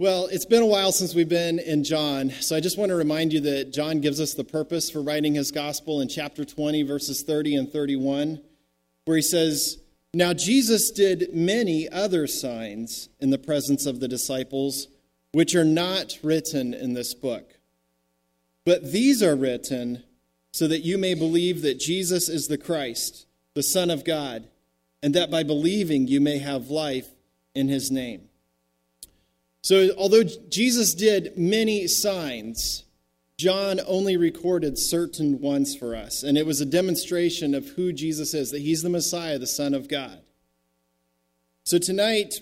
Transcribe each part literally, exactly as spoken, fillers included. Well, it's been a while since we've been in John, so I just want to remind you that John gives us the purpose for writing his gospel in chapter twenty, verses thirty and thirty-one, where he says, "Now Jesus did many other signs in the presence of the disciples, which are not written in this book. But these are written so that you may believe that Jesus is the Christ, the Son of God, and that by believing you may have life in his name." So although Jesus did many signs, John only recorded certain ones for us. And it was a demonstration of who Jesus is, that he's the Messiah, the Son of God. So tonight,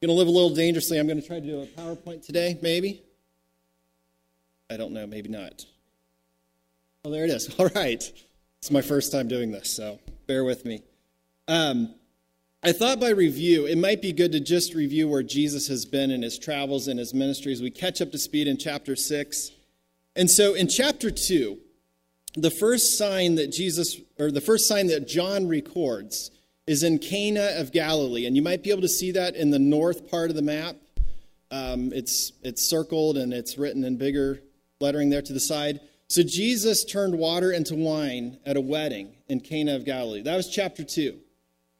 I'm going to live a little dangerously. I'm going to try to do a PowerPoint today, maybe. I don't know, maybe not. Oh, there it is. All right. It's my first time doing this, so bear with me. Um I thought by review, it might be good to just review where Jesus has been in his travels and his ministries. We catch up to speed in chapter six. And so in chapter two, the first sign that Jesus, or the first sign that John records is in Cana of Galilee. And you might be able to see that in the north part of the map. Um, it's, it's circled and it's written in bigger lettering there to the side. So Jesus turned water into wine at a wedding in Cana of Galilee. That was chapter two.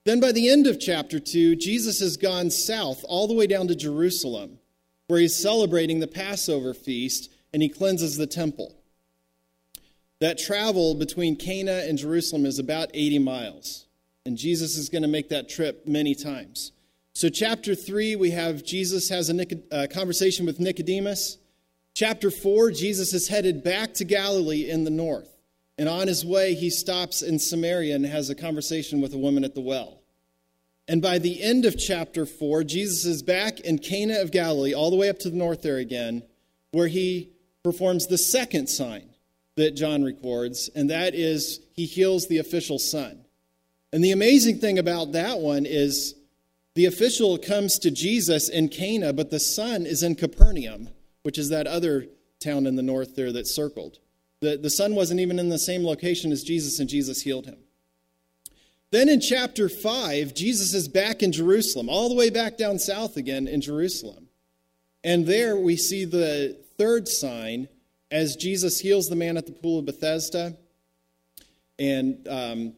Then by the end of chapter two, Jesus has gone south all the way down to Jerusalem, where he's celebrating the Passover feast, and he cleanses the temple. That travel between Cana and Jerusalem is about eighty miles, and Jesus is going to make that trip many times. So chapter three, we have Jesus has a Nicod- uh, conversation with Nicodemus. Chapter four, Jesus is headed back to Galilee in the north. And on his way, he stops in Samaria and has a conversation with a woman at the well. And by the end of chapter four, Jesus is back in Cana of Galilee, all the way up to the north there again, where he performs the second sign that John records, and that is he heals the official son. And the amazing thing about that one is the official comes to Jesus in Cana, but the son is in Capernaum, which is that other town in the north there that's circled. The, the son wasn't even in the same location as Jesus, and Jesus healed him. Then in chapter five, Jesus is back in Jerusalem, all the way back down south again in Jerusalem. And there we see the third sign as Jesus heals the man at the pool of Bethesda and um,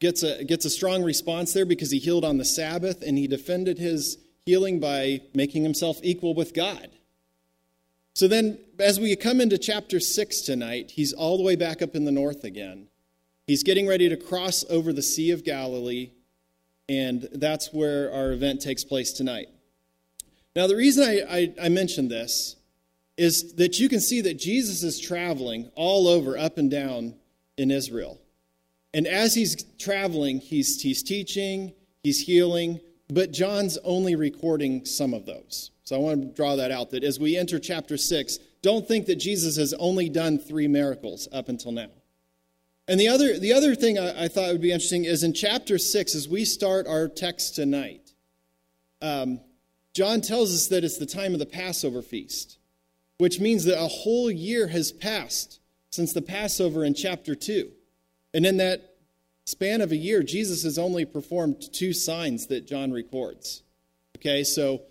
gets a, gets a strong response there because he healed on the Sabbath, and he defended his healing by making himself equal with God. So then, as we come into chapter six tonight, he's all the way back up in the north again. He's getting ready to cross over the Sea of Galilee, and that's where our event takes place tonight. Now, the reason I, I, I mentioned this is that you can see that Jesus is traveling all over, up and down in Israel. And as he's traveling, he's, he's teaching, he's healing, but John's only recording some of those. So I want to draw that out, that as we enter chapter six, don't think that Jesus has only done three miracles up until now. And the other the other thing I, I thought would be interesting is in chapter six, as we start our text tonight, um, John tells us that it's the time of the Passover feast, which means that a whole year has passed since the Passover in chapter two. And in that span of a year, Jesus has only performed two signs that John records. Okay, so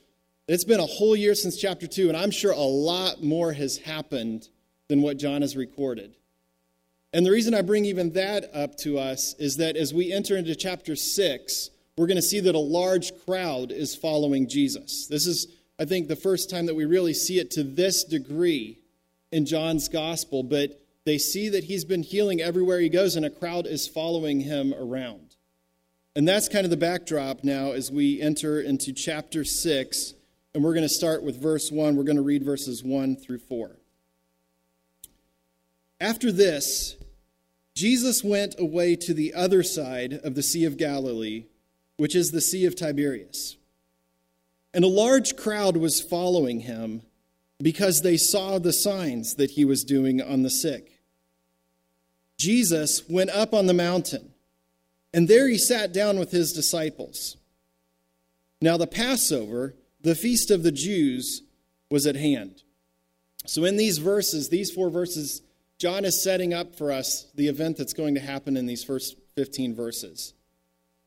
it's been a whole year since chapter two, and I'm sure a lot more has happened than what John has recorded. And the reason I bring even that up to us is that as we enter into chapter six, we're going to see that a large crowd is following Jesus. This is, I think, the first time that we really see it to this degree in John's gospel, but they see that he's been healing everywhere he goes, and a crowd is following him around. And that's kind of the backdrop now as we enter into chapter six. And we're going to start with verse one. We're going to read verses one through four. After this, Jesus went away to the other side of the Sea of Galilee, which is the Sea of Tiberias. And a large crowd was following him because they saw the signs that he was doing on the sick. Jesus went up on the mountain, and there he sat down with his disciples. Now the Passover, the feast of the Jews, was at hand. So in these verses, these four verses, John is setting up for us the event that's going to happen in these first fifteen verses.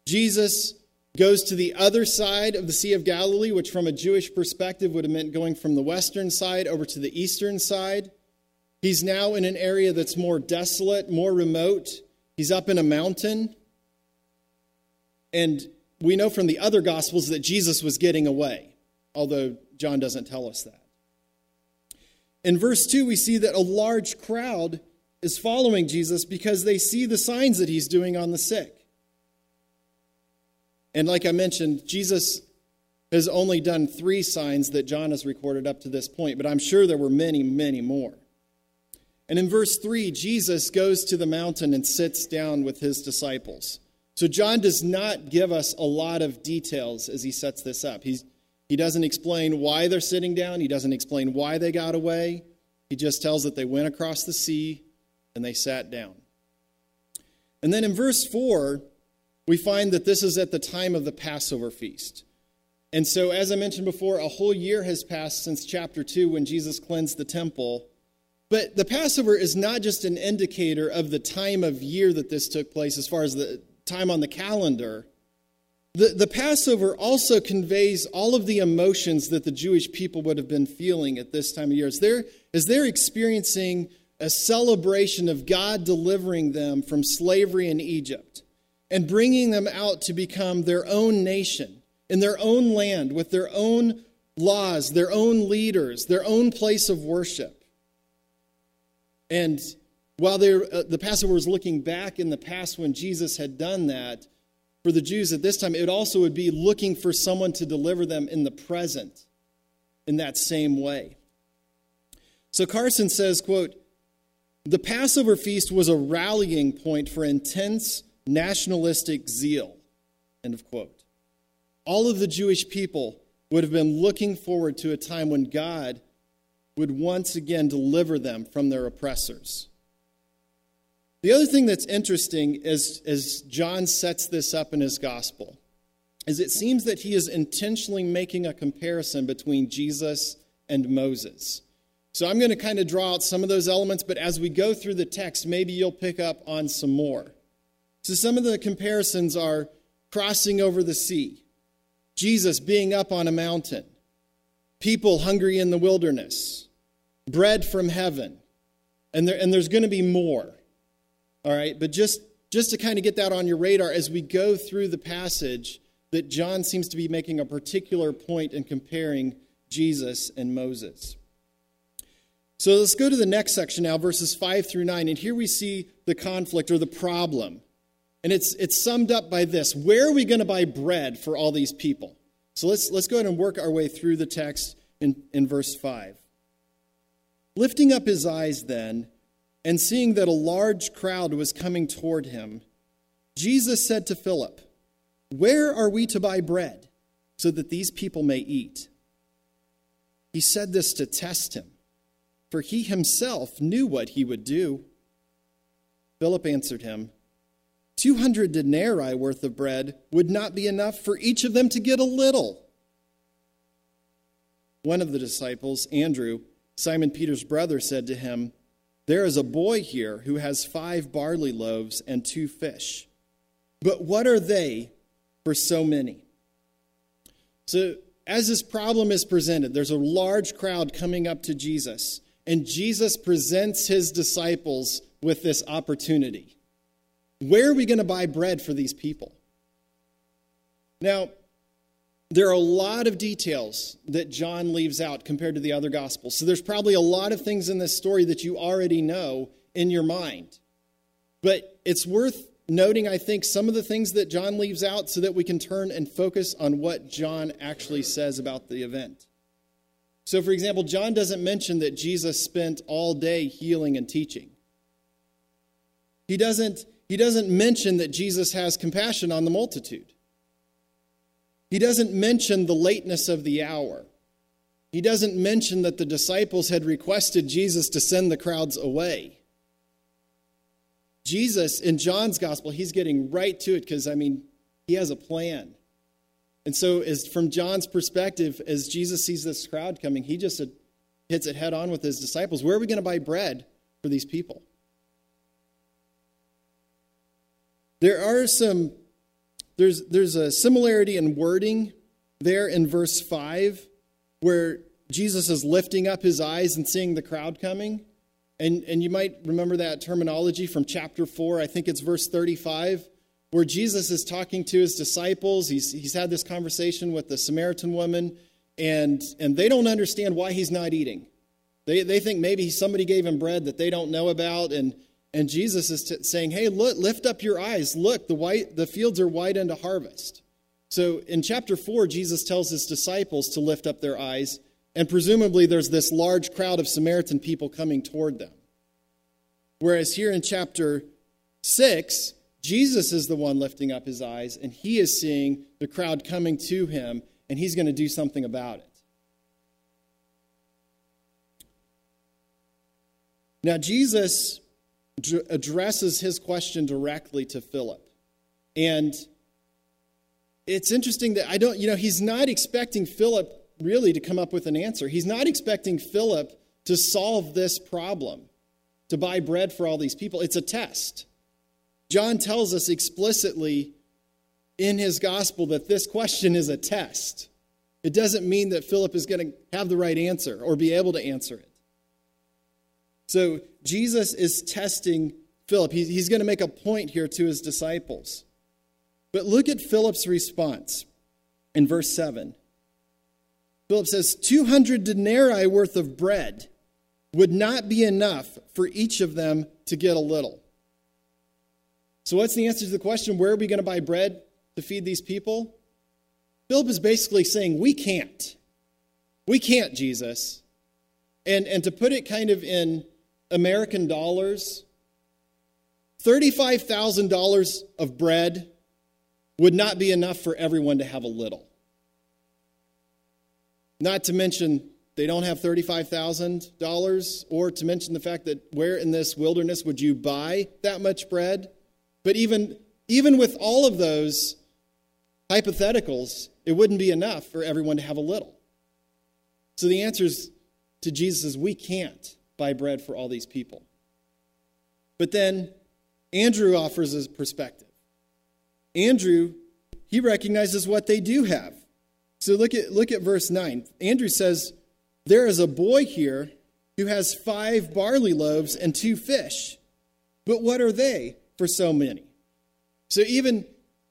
Jesus goes to the other side of the Sea of Galilee, which from a Jewish perspective would have meant going from the western side over to the eastern side. He's now in an area that's more desolate, more remote. He's up in a mountain. And we know from the other Gospels that Jesus was getting away, although John doesn't tell us that. In verse two, we see that a large crowd is following Jesus because they see the signs that he's doing on the sick. And like I mentioned, Jesus has only done three signs that John has recorded up to this point, but I'm sure there were many, many more. And in verse three, Jesus goes to the mountain and sits down with his disciples. So John does not give us a lot of details as he sets this up. He's, he doesn't explain why they're sitting down. He doesn't explain why they got away. He just tells that they went across the sea and they sat down. And then in verse four, we find that this is at the time of the Passover feast. And so, as I mentioned before, a whole year has passed since chapter two when Jesus cleansed the temple. But the Passover is not just an indicator of the time of year that this took place as far as the time on the calendar. The, the Passover also conveys all of the emotions that the Jewish people would have been feeling at this time of year. As they're, as they're experiencing a celebration of God delivering them from slavery in Egypt and bringing them out to become their own nation, in their own land, with their own laws, their own leaders, their own place of worship. And while they were, uh, the Passover was looking back in the past when Jesus had done that, for the Jews at this time, it also would be looking for someone to deliver them in the present in that same way. So Carson says, quote, "The Passover feast was a rallying point for intense nationalistic zeal," end of quote. All of the Jewish people would have been looking forward to a time when God would once again deliver them from their oppressors. The other thing that's interesting as, as John sets this up in his gospel is it seems that he is intentionally making a comparison between Jesus and Moses. So I'm going to kind of draw out some of those elements, but as we go through the text, maybe you'll pick up on some more. So some of the comparisons are crossing over the sea, Jesus being up on a mountain, people hungry in the wilderness, bread from heaven, and there, and there's going to be more. All right, but just, just to kind of get that on your radar as we go through the passage, that John seems to be making a particular point in comparing Jesus and Moses. So let's go to the next section now, verses five through nine, and here we see the conflict or the problem. And it's it's summed up by this: where are we going to buy bread for all these people? So let's let's go ahead and work our way through the text in, in verse five. "Lifting up his eyes then, and seeing that a large crowd was coming toward him, Jesus said to Philip, 'Where are we to buy bread so that these people may eat?' He said this to test him, for he himself knew what he would do. Philip answered him, Two hundred denarii worth of bread would not be enough for each of them to get a little." One of the disciples, Andrew, Simon Peter's brother, said to him, "There is a boy here who has five barley loaves and two fish. But what are they for so many?" So as this problem is presented, there's a large crowd coming up to Jesus, and Jesus presents his disciples with this opportunity. Where are we going to buy bread for these people? Now, there are a lot of details that John leaves out compared to the other Gospels. So there's probably a lot of things in this story that you already know in your mind. But it's worth noting, I think, some of the things that John leaves out so that we can turn and focus on what John actually says about the event. So, for example, John doesn't mention that Jesus spent all day healing and teaching. He doesn't He doesn't mention that Jesus has compassion on the multitude. He doesn't mention the lateness of the hour. He doesn't mention that the disciples had requested Jesus to send the crowds away. Jesus, in John's gospel, he's getting right to it because, I mean, he has a plan. And so as from John's perspective, as Jesus sees this crowd coming, he just hits it head on with his disciples. Where are we going to buy bread for these people? There are some There's there's a similarity in wording there in verse five, where Jesus is lifting up his eyes and seeing the crowd coming. And, and you might remember that terminology from chapter four, I think it's verse thirty-five, where Jesus is talking to his disciples. He's he's had this conversation with the Samaritan woman, and and they don't understand why he's not eating. They they think maybe somebody gave him bread that they don't know about, and And Jesus is t- saying, hey, look, lift up your eyes. Look, the white, the fields are white unto harvest. So in chapter four, Jesus tells his disciples to lift up their eyes. And presumably there's this large crowd of Samaritan people coming toward them. Whereas here in chapter six, Jesus is the one lifting up his eyes, and he is seeing the crowd coming to him, and he's going to do something about it. Now, Jesus addresses his question directly to Philip. And it's interesting that I don't, you know, he's not expecting Philip really to come up with an answer. He's not expecting Philip to solve this problem, to buy bread for all these people. It's a test. John tells us explicitly in his gospel that this question is a test. It doesn't mean that Philip is going to have the right answer or be able to answer it. So Jesus is testing Philip. He's going to make a point here to his disciples. But look at Philip's response in verse seven. Philip says, two hundred denarii worth of bread would not be enough for each of them to get a little. So what's the answer to the question, where are we going to buy bread to feed these people? Philip is basically saying, we can't. We can't, Jesus. And, and to put it kind of in American dollars, thirty-five thousand dollars of bread would not be enough for everyone to have a little. Not to mention they don't have thirty-five thousand dollars, or to mention the fact that where in this wilderness would you buy that much bread? But even, even with all of those hypotheticals, it wouldn't be enough for everyone to have a little. So the answer is, to Jesus is, we can't buy bread for all these people. But then Andrew offers his perspective. Andrew, he recognizes what they do have. So look at look at verse nine. Andrew says, there is a boy here who has five barley loaves and two fish. But what are they for so many? So even,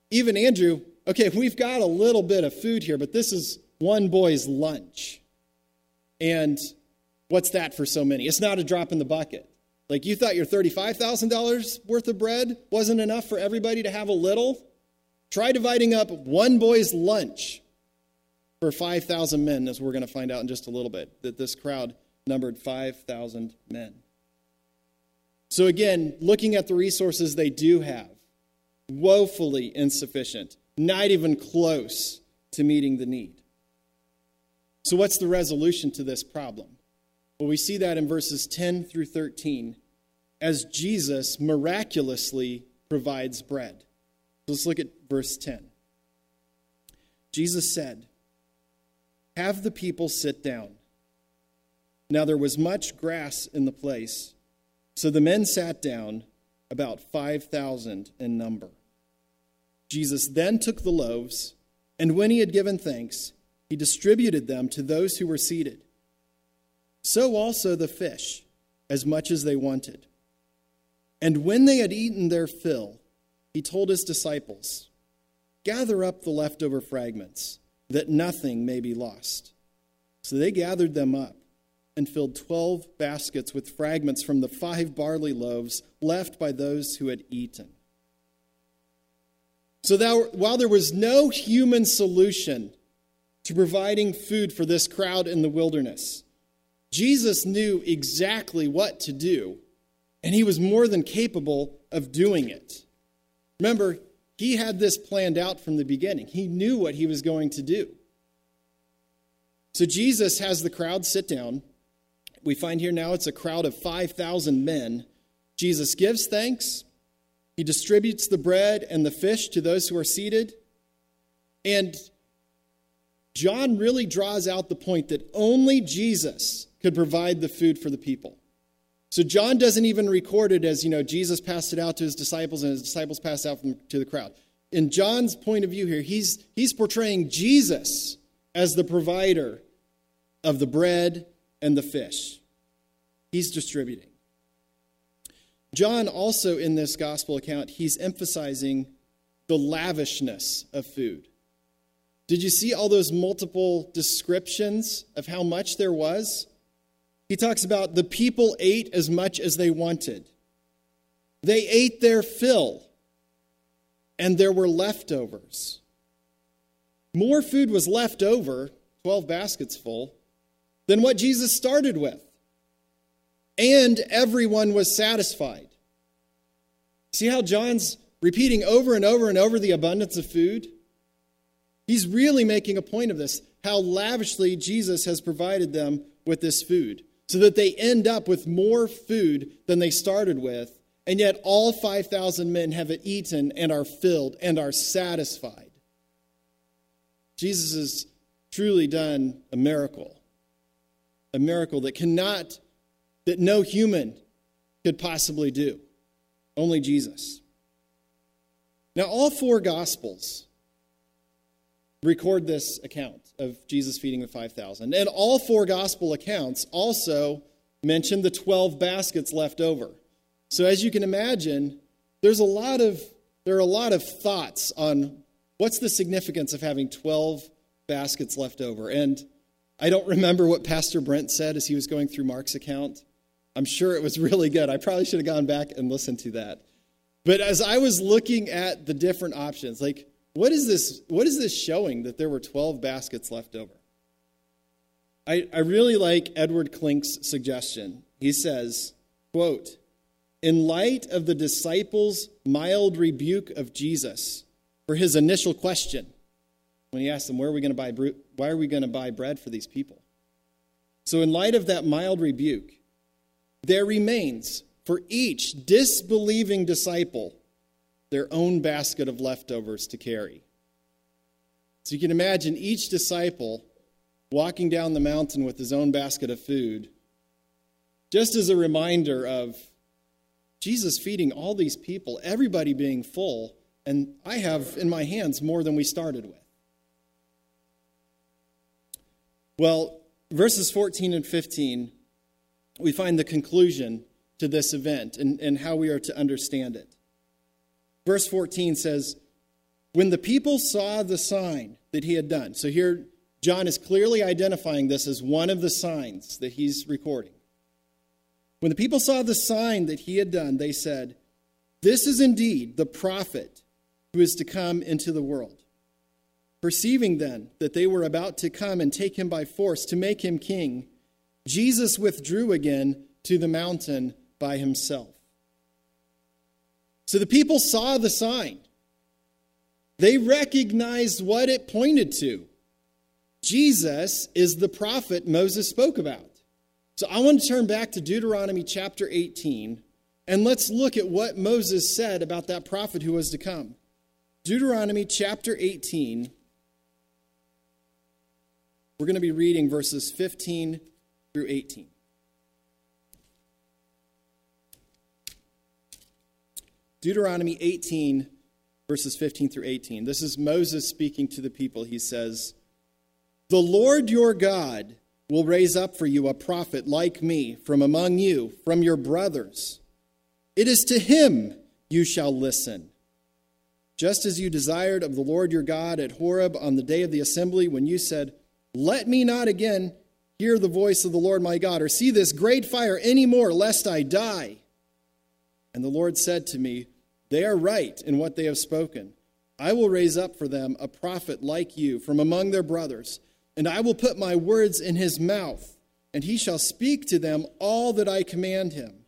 even Andrew, okay, we've got a little bit of food here, but this is one boy's lunch. And what's that for so many? It's not a drop in the bucket. Like, you thought your thirty-five thousand dollars worth of bread wasn't enough for everybody to have a little? Try dividing up one boy's lunch for five thousand men, as we're going to find out in just a little bit, that this crowd numbered five thousand men. So again, looking at the resources they do have, woefully insufficient, not even close to meeting the need. So what's the resolution to this problem? Well, we see that in verses ten through thirteen, as Jesus miraculously provides bread. So let's look at verse ten. Jesus said, have the people sit down. Now there was much grass in the place, so the men sat down, about five thousand in number. Jesus then took the loaves, and when he had given thanks, he distributed them to those who were seated. So also the fish, as much as they wanted. And when they had eaten their fill, he told his disciples, gather up the leftover fragments, that nothing may be lost. So they gathered them up and filled twelve baskets with fragments from the five barley loaves left by those who had eaten. So that, while there was no human solution to providing food for this crowd in the wilderness, Jesus knew exactly what to do, and he was more than capable of doing it. Remember, he had this planned out from the beginning. He knew what he was going to do. So Jesus has the crowd sit down. We find here now it's a crowd of five thousand men. Jesus gives thanks. He distributes the bread and the fish to those who are seated. And John really draws out the point that only Jesus could provide the food for the people. So John doesn't even record it as, you know, Jesus passed it out to his disciples and his disciples passed out from, to the crowd. in John's point of view here, he's he's portraying Jesus as the provider of the bread and the fish. He's distributing. John also, in this gospel account, he's emphasizing the lavishness of food. Did you see all those multiple descriptions of how much there was? He talks about the people ate as much as they wanted. They ate their fill, and there were leftovers. More food was left over, twelve baskets full, than what Jesus started with. And everyone was satisfied. See how John's repeating over and over and over the abundance of food? He's really making a point of this, how lavishly Jesus has provided them with this food, so that they end up with more food than they started with, and yet all five thousand men have eaten and are filled and are satisfied. Jesus has truly done a miracle, a miracle that cannot, that no human could possibly do, only Jesus. Now, all four Gospels record this account of Jesus feeding the five thousand. And all four gospel accounts also mention the twelve baskets left over. So as you can imagine, there's a lot of there are a lot of thoughts on what's the significance of having twelve baskets left over. And I don't remember what Pastor Brent said as he was going through Mark's account. I'm sure it was really good. I probably should have gone back and listened to that. But as I was looking at the different options, like, What is this, what is this showing that there were twelve baskets left over? I, I really like Edward Klink's suggestion. He says, quote, "In light of the disciples' mild rebuke of Jesus for his initial question, when he asked them, where are we going to buy bre- why are we going to buy bread for these people? So in light of that mild rebuke, there remains for each disbelieving disciple their own basket of leftovers to carry." So you can imagine each disciple walking down the mountain with his own basket of food, just as a reminder of Jesus feeding all these people, everybody being full, and I have in my hands more than we started with. Well, verses fourteen and fifteen, we find the conclusion to this event and, and how we are to understand it. Verse fourteen says, "When the people saw the sign that he had done." So here, John is clearly identifying this as one of the signs that he's recording. "When the people saw the sign that he had done, they said, 'This is indeed the prophet who is to come into the world.' Perceiving then that they were about to come and take him by force to make him king, Jesus withdrew again to the mountain by himself." So the people saw the sign. They recognized what it pointed to. Jesus is the prophet Moses spoke about. So I want to turn back to Deuteronomy chapter eighteen, and let's look at what Moses said about that prophet who was to come. Deuteronomy chapter eighteen. We're going to be reading verses fifteen through eighteen. Deuteronomy eighteen, verses fifteen through eighteen. This is Moses speaking to the people. He says, "The Lord your God will raise up for you a prophet like me from among you, from your brothers. It is to him you shall listen. Just as you desired of the Lord your God at Horeb on the day of the assembly, when you said, 'Let me not again hear the voice of the Lord my God, or see this great fire any more, lest I die.' And the Lord said to me, 'They are right in what they have spoken. I will raise up for them a prophet like you from among their brothers, and I will put my words in his mouth, and he shall speak to them all that I command him.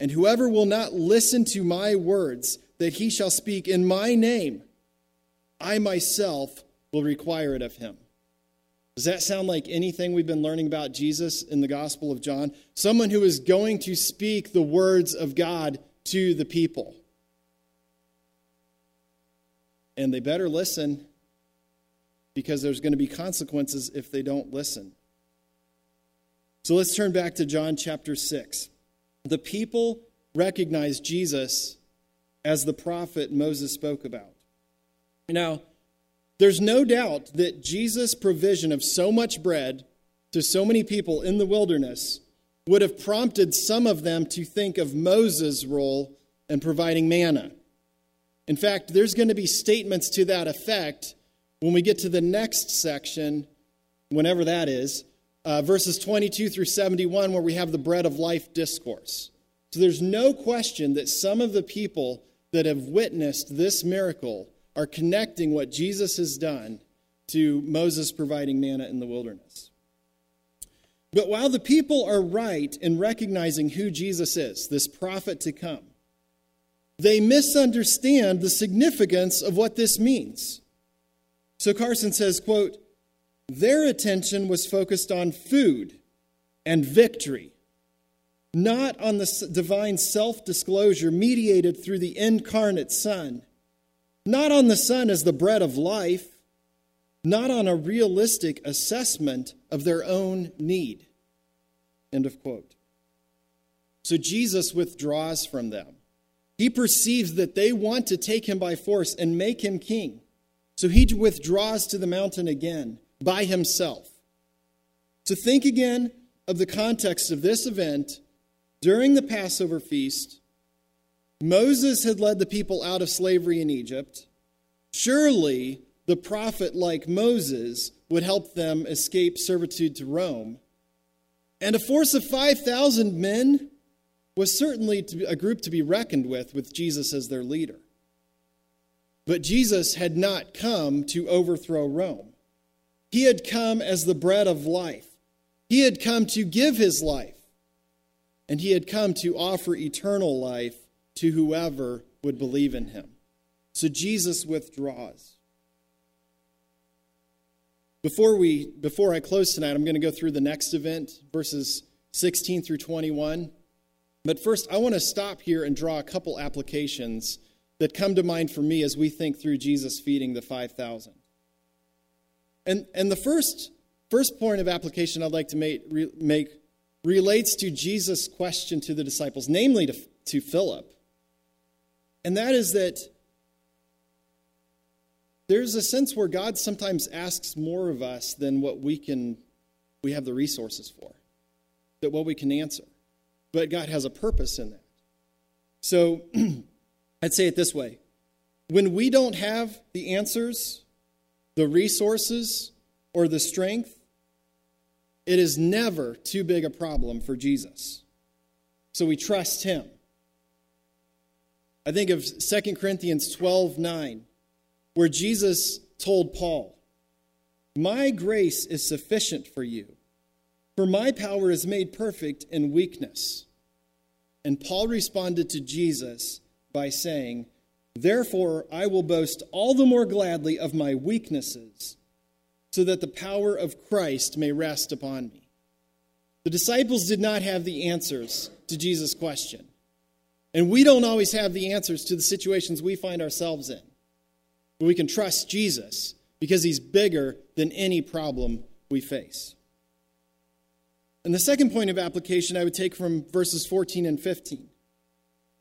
And whoever will not listen to my words that he shall speak in my name, I myself will require it of him.'" Does that sound like anything we've been learning about Jesus in the Gospel of John? Someone who is going to speak the words of God to the people. And they better listen, because there's going to be consequences if they don't listen. So let's turn back to John chapter six. The people recognize Jesus as the prophet Moses spoke about. Now, there's no doubt that Jesus' provision of so much bread to so many people in the wilderness would have prompted some of them to think of Moses' role in providing manna. In fact, there's going to be statements to that effect when we get to the next section, whenever that is, uh, verses twenty-two through seventy-one, where we have the bread of life discourse. So there's no question that some of the people that have witnessed this miracle are connecting what Jesus has done to Moses providing manna in the wilderness. But while the people are right in recognizing who Jesus is, this prophet to come, they misunderstand the significance of what this means. So Carson says, quote, "Their attention was focused on food and victory, not on the divine self-disclosure mediated through the incarnate Son, not on the Son as the bread of life, not on a realistic assessment of their own need." End of quote. So Jesus withdraws from them. He perceives that they want to take him by force and make him king. So he withdraws to the mountain again by himself. So think again of the context of this event. During the Passover feast, Moses had led the people out of slavery in Egypt. Surely the prophet, like Moses, would help them escape servitude to Rome. And a force of five thousand men was certainly a group to be reckoned with, with Jesus as their leader. But Jesus had not come to overthrow Rome. He had come as the bread of life. He had come to give his life. And he had come to offer eternal life to whoever would believe in him. So Jesus withdraws. Before we, before I close tonight, I'm going to go through the next event, verses sixteen through twenty-one. But first, I want to stop here and draw a couple applications that come to mind for me as we think through Jesus feeding the five thousand. And and the first first point of application I'd like to make, re, make relates to Jesus' question to the disciples, namely to, to Philip. And that is that there's a sense where God sometimes asks more of us than what we can, we have the resources for, that what we can answer. But God has a purpose in that. So I'd say it this way. When we don't have the answers, the resources, or the strength, it is never too big a problem for Jesus. So we trust him. I think of Second Corinthians twelve nine. Where Jesus told Paul, "My grace is sufficient for you, for my power is made perfect in weakness." And Paul responded to Jesus by saying, "Therefore I will boast all the more gladly of my weaknesses, so that the power of Christ may rest upon me." The disciples did not have the answers to Jesus' question. And we don't always have the answers to the situations we find ourselves in. But we can trust Jesus because he's bigger than any problem we face. And the second point of application I would take from verses fourteen and fifteen,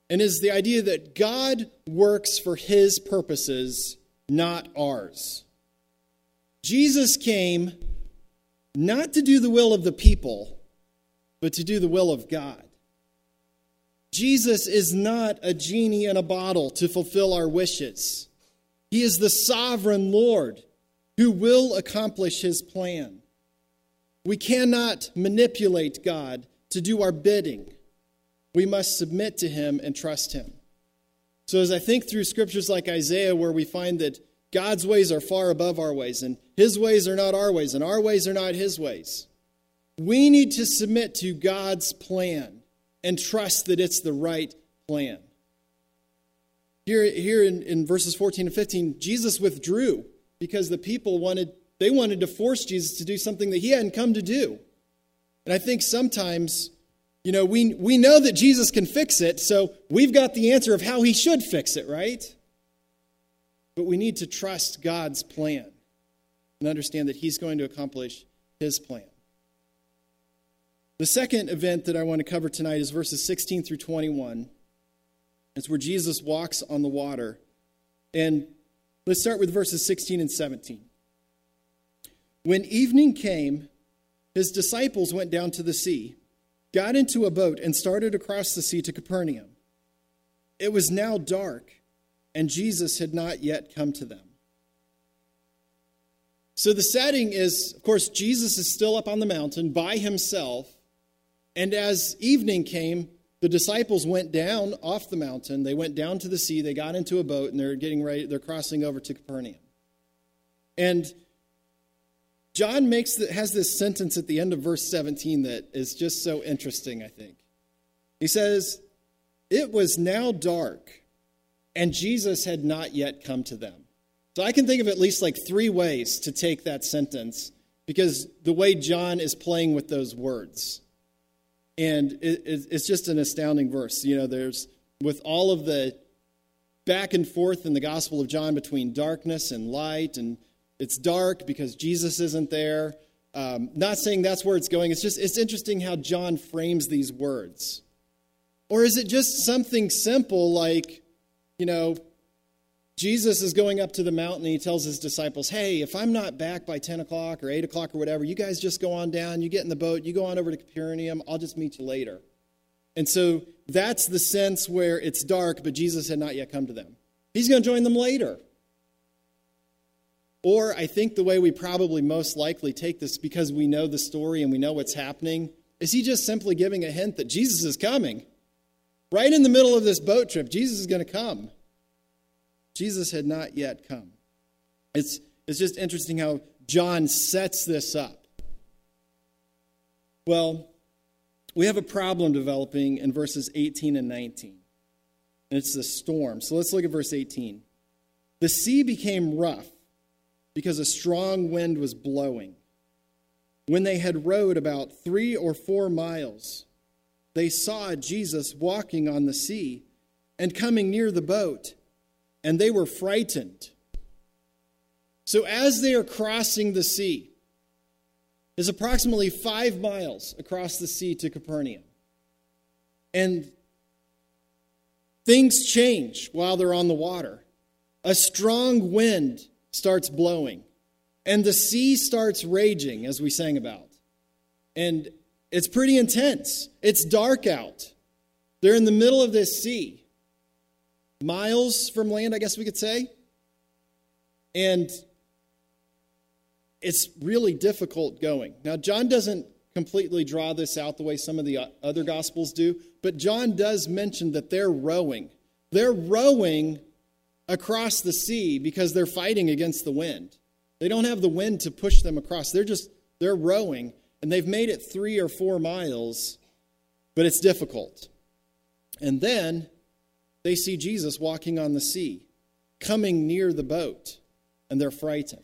and is the idea that God works for his purposes, not ours. Jesus came not to do the will of the people, but to do the will of God. Jesus is not a genie in a bottle to fulfill our wishes. He is the sovereign Lord who will accomplish his plan. We cannot manipulate God to do our bidding. We must submit to him and trust him. So as I think through scriptures like Isaiah, where we find that God's ways are far above our ways, and his ways are not our ways, and our ways are not his ways, we need to submit to God's plan and trust that it's the right plan. Here, here in, in verses fourteen and fifteen, Jesus withdrew because the people wanted, they wanted to force Jesus to do something that he hadn't come to do. And I think sometimes, you know, we, we know that Jesus can fix it, so we've got the answer of how he should fix it, right? But we need to trust God's plan and understand that he's going to accomplish his plan. The second event that I want to cover tonight is verses sixteen through twenty-one. It's where Jesus walks on the water. And Let's start with verses sixteen and seventeen. When evening came, his disciples went down to the sea, got into a boat, and started across the sea to Capernaum. It was now dark, and Jesus had not yet come to them. So the setting is, of course, Jesus is still up on the mountain by himself. And as evening came, the disciples went down off the mountain. They went down to the sea. They got into a boat, and they're getting ready. They're crossing over to Capernaum. And John makes the, has this sentence at the end of verse seventeen that is just so interesting, I think. He says, "It was now dark, and Jesus had not yet come to them." So I can think of at least like three ways to take that sentence, because the way John is playing with those words. And it's just an astounding verse. You know, there's, with all of the back and forth in the Gospel of John between darkness and light, and it's dark because Jesus isn't there. Um, not saying that's where it's going. It's just, it's interesting how John frames these words. Or is it just something simple like, you know, Jesus is going up to the mountain, and he tells his disciples, hey, if I'm not back by ten o'clock or eight o'clock or whatever, you guys just go on down, you get in the boat, you go on over to Capernaum, I'll just meet you later. And so that's the sense where it's dark, but Jesus had not yet come to them. He's going to join them later. Or I think the way we probably most likely take this, because we know the story and we know what's happening, is he just simply giving a hint that Jesus is coming. Right in the middle of this boat trip, Jesus is going to come. Jesus had not yet come. It's it's just interesting how John sets this up. Well, we have a problem developing in verses eighteen and nineteen. And it's the storm. So let's look at verse eighteen. The sea became rough because a strong wind was blowing. When they had rowed about three or four miles, they saw Jesus walking on the sea and coming near the boat, and they were frightened. So as they are crossing the sea, it's approximately five miles across the sea to Capernaum. And things change while they're on the water. A strong wind starts blowing, and the sea starts raging, as we sang about. And it's pretty intense. It's dark out. They're in the middle of this sea. Miles from land, I guess we could say. And it's really difficult going. Now, John doesn't completely draw this out the way some of the other Gospels do, but John does mention that they're rowing. They're rowing across the sea because they're fighting against the wind. They don't have the wind to push them across. They're just, they're rowing, and they've made it three or four miles, but it's difficult. And then they see Jesus walking on the sea, coming near the boat, and they're frightened.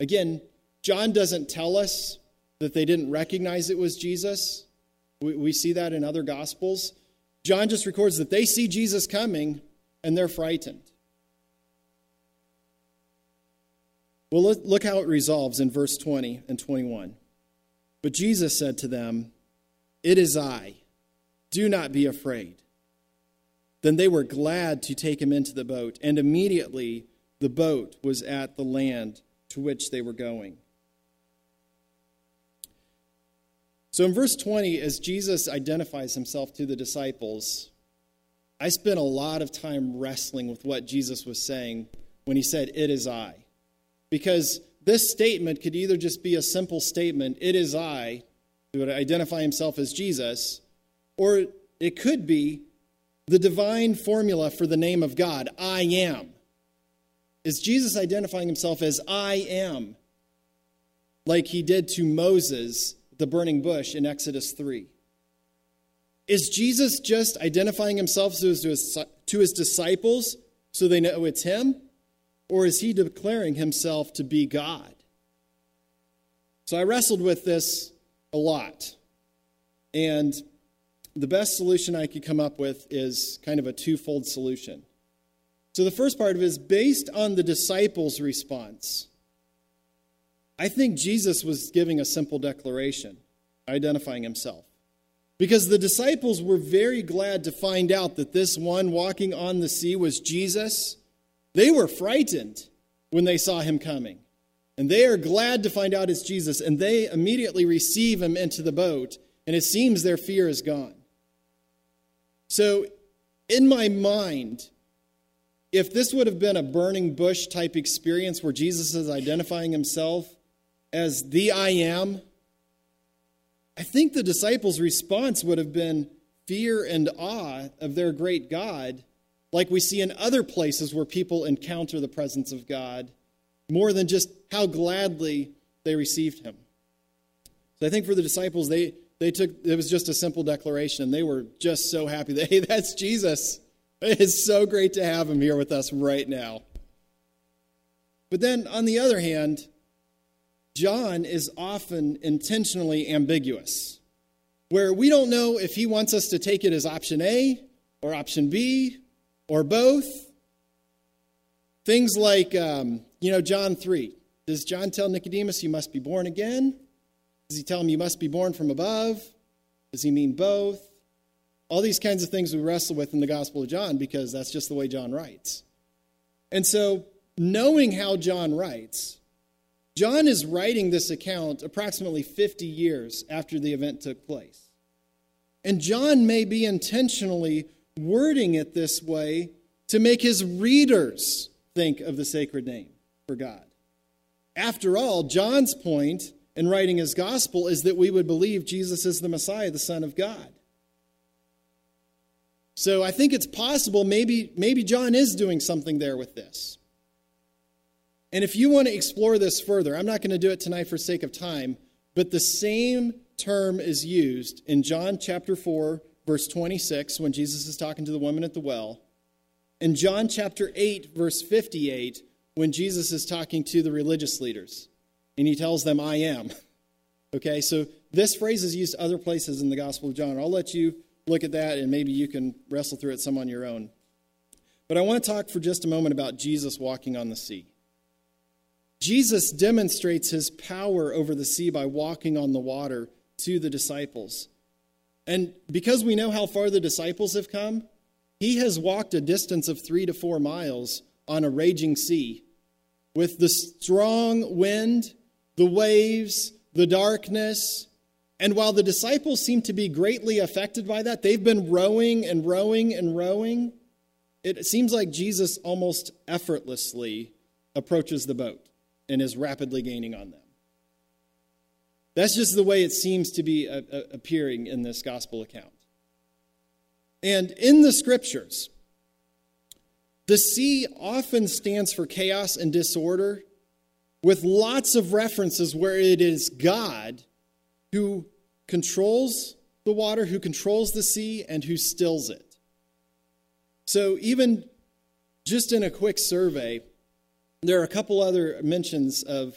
Again, John doesn't tell us that they didn't recognize it was Jesus. We, we see that in other Gospels. John just records that they see Jesus coming, and they're frightened. Well, look, look how it resolves in verse twenty and twenty-one. But Jesus said to them, "It is I. Do not be afraid." Then they were glad to take him into the boat, and immediately the boat was at the land to which they were going. So in verse twenty, as Jesus identifies himself to the disciples, I spent a lot of time wrestling with what Jesus was saying when he said, "It is I." Because this statement could either just be a simple statement, "It is I," to identify himself as Jesus, or it could be the divine formula for the name of God, I am. Is Jesus identifying himself as I am, like he did to Moses, the burning bush in Exodus three? Is Jesus just identifying himself to his, to his disciples so they know it's him? Or is he declaring himself to be God? So I wrestled with this a lot. And the best solution I could come up with is kind of a twofold solution. So the first part of it is based on the disciples' response. I think Jesus was giving a simple declaration, identifying himself. Because the disciples were very glad to find out that this one walking on the sea was Jesus, They were frightened when they saw him coming, and they are glad to find out it's Jesus, and they immediately receive him into the boat, and it seems their fear is gone. So in my mind, if this would have been a burning bush type experience where Jesus is identifying himself as the I am, I think the disciples' response would have been fear and awe of their great God, like we see in other places where people encounter the presence of God, more than just how gladly they received him. So I think for the disciples, they they took it was just a simple declaration, and they were just so happy that, hey, that's Jesus. It is so great to have him here with us right now. But then, on the other hand, John is often intentionally ambiguous, where we don't know if he wants us to take it as option A or option B or both. Things like, um, you know, John three. Does John tell Nicodemus you must be born again? Does he tell him you must be born from above? Does he mean both? All these kinds of things we wrestle with in the Gospel of John because that's just the way John writes. And so, knowing how John writes, John is writing this account approximately fifty years after the event took place. And John may be intentionally wording it this way to make his readers think of the sacred name for God. After all, John's point in writing his gospel is that we would believe Jesus is the Messiah, the Son of God. So I think it's possible maybe, maybe John is doing something there with this. And if you want to explore this further, I'm not going to do it tonight for sake of time, but the same term is used in John chapter four, verse twenty-six, when Jesus is talking to the woman at the well, and John chapter eight, verse fifty-eight, when Jesus is talking to the religious leaders, and he tells them, I am. Okay, so this phrase is used other places in the Gospel of John. I'll let you look at that, and maybe you can wrestle through it some on your own. But I want to talk for just a moment about Jesus walking on the sea. Jesus demonstrates his power over the sea by walking on the water to the disciples. And because we know how far the disciples have come, he has walked a distance of three to four miles on a raging sea with the strong wind, the waves, the darkness. And while the disciples seem to be greatly affected by that, they've been rowing and rowing and rowing. It seems like Jesus almost effortlessly approaches the boat and is rapidly gaining on them. That's just the way it seems to be a, a, appearing in this gospel account. And in the scriptures, the sea often stands for chaos and disorder, with lots of references where it is God who controls the water, who controls the sea, and who stills it. So even just in a quick survey, there are a couple other mentions of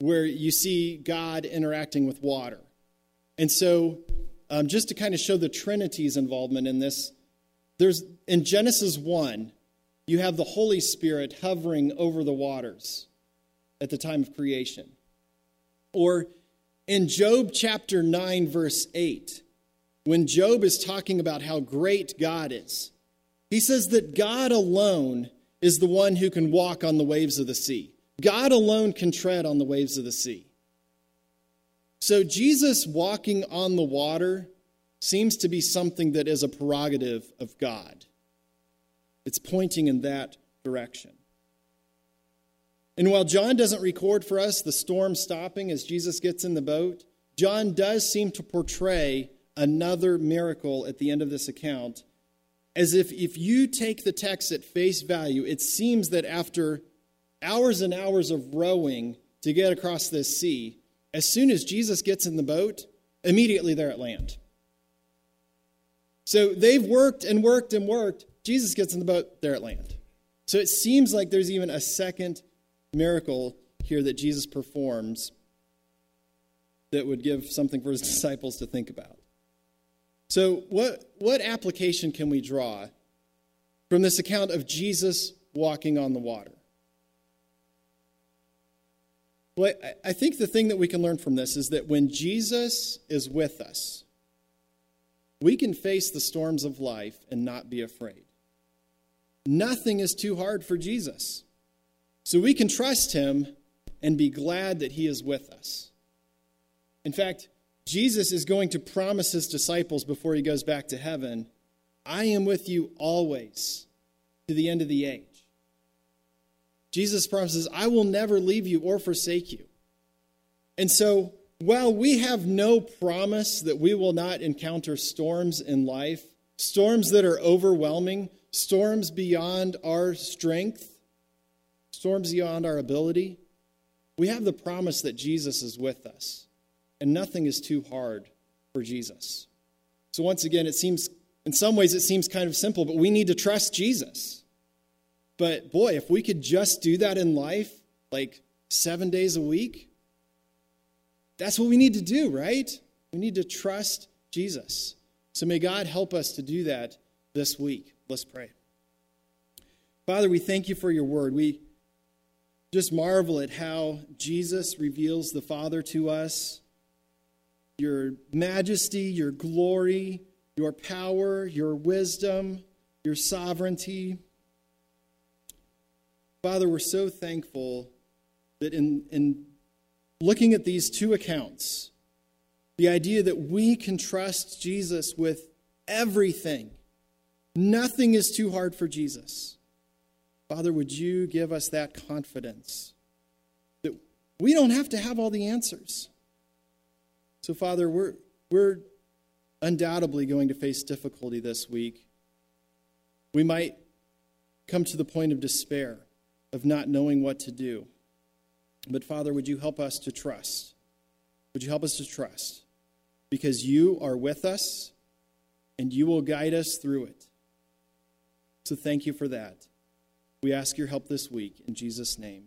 where you see God interacting with water. And so um, just to kind of show the Trinity's involvement in this, there's in Genesis one, you have the Holy Spirit hovering over the waters at the time of creation. Or in Job chapter nine, verse eight, when Job is talking about how great God is, he says that God alone is the one who can walk on the waves of the sea. God alone can tread on the waves of the sea. So Jesus walking on the water seems to be something that is a prerogative of God. It's pointing in that direction. And while John doesn't record for us the storm stopping as Jesus gets in the boat, John does seem to portray another miracle at the end of this account. As if if you take the text at face value, it seems that after hours and hours of rowing to get across this sea, as soon as Jesus gets in the boat, immediately they're at land. So they've worked and worked and worked. Jesus gets in the boat, they're at land. So it seems like there's even a second miracle here that Jesus performs that would give something for his disciples to think about. So what what application can we draw from this account of Jesus walking on the water? Well, I think the thing that we can learn from this is that when Jesus is with us, we can face the storms of life and not be afraid. Nothing is too hard for Jesus. So we can trust him and be glad that he is with us. In fact, Jesus is going to promise his disciples before he goes back to heaven, I am with you always to the end of the age. Jesus promises, I will never leave you or forsake you. And so, while we have no promise that we will not encounter storms in life, storms that are overwhelming, storms beyond our strength, storms beyond our ability, we have the promise that Jesus is with us. And nothing is too hard for Jesus. So once again, it seems, in some ways it seems kind of simple, but we need to trust Jesus. But boy, if we could just do that in life, like seven days a week, that's what we need to do, right? We need to trust Jesus. So may God help us to do that this week. Let's pray. Father, we thank you for your word. We just marvel at how Jesus reveals the Father to us. Your majesty, your glory, your power, your wisdom, your sovereignty. Father, we're so thankful that in, in looking at these two accounts, the idea that we can trust Jesus with everything. Nothing is too hard for Jesus. Father, would you give us that confidence that we don't have to have all the answers? So, Father, we're, we're undoubtedly going to face difficulty this week. We might come to the point of despair, of not knowing what to do. But, Father, would you help us to trust? Would you help us to trust? Because you are with us, and you will guide us through it. So thank you for that. We ask your help this week. In Jesus' name.